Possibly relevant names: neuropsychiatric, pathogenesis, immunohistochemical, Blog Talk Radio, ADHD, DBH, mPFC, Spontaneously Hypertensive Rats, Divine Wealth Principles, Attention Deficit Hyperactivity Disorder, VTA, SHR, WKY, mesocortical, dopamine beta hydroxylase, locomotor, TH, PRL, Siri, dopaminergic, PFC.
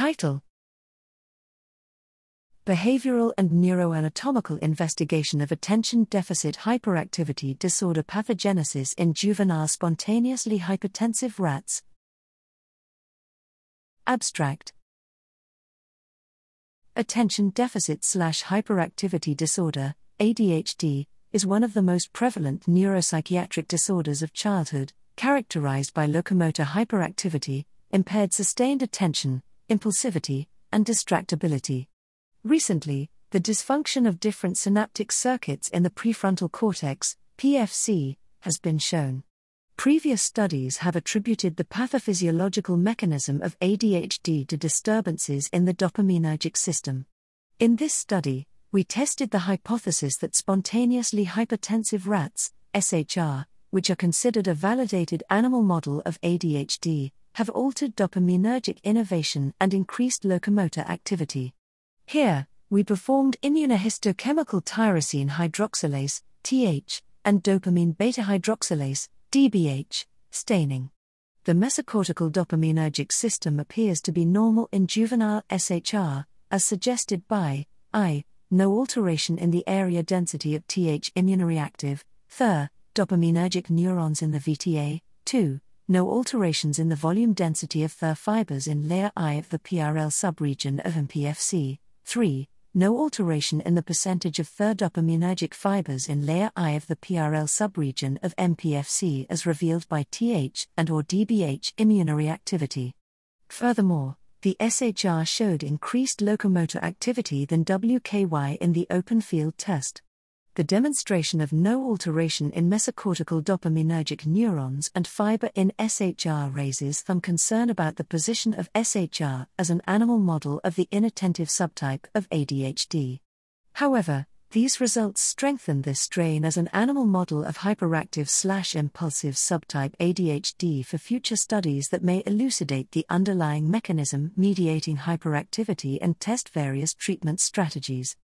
Title: Behavioral and Neuroanatomical Investigation of Attention Deficit Hyperactivity Disorder Pathogenesis in Juvenile Spontaneously Hypertensive Rats. Abstract. Attention Deficit/Hyperactivity Disorder, ADHD, is one of the most prevalent neuropsychiatric disorders of childhood, characterized by locomotor hyperactivity, impaired sustained attention, impulsivity, and distractibility. Recently, the dysfunction of different synaptic circuits in the prefrontal cortex, PFC, has been shown. Previous studies have attributed the pathophysiological mechanism of ADHD to disturbances in the dopaminergic system. In this study, we tested the hypothesis that spontaneously hypertensive rats, SHR, which are considered a validated animal model of ADHD, have altered dopaminergic innervation and increased locomotor activity. Here, we performed immunohistochemical tyrosine hydroxylase, TH, and dopamine beta hydroxylase, DBH, staining. The mesocortical dopaminergic system appears to be normal in juvenile SHR, as suggested by I. No alteration in the area density of TH immunoreactive, TH, dopaminergic neurons in the VTA, 2. No alterations in the volume density of TH fibers in layer I of the PRL subregion of mPFC, 3. No alteration in the percentage of TH dopaminergic fibers in layer I of the PRL subregion of mPFC as revealed by TH and/or DBH immunoreactivity. Furthermore, the SHR showed increased locomotor activity than WKY in the open field test. The demonstration of no alteration in mesocortical dopaminergic neurons and fiber in SHR raises some concern about the position of SHR as an animal model of the inattentive subtype of ADHD. However, these results strengthen this strain as an animal model of hyperactive/impulsive subtype ADHD for future studies that may elucidate the underlying mechanism mediating hyperactivity and test various treatment strategies.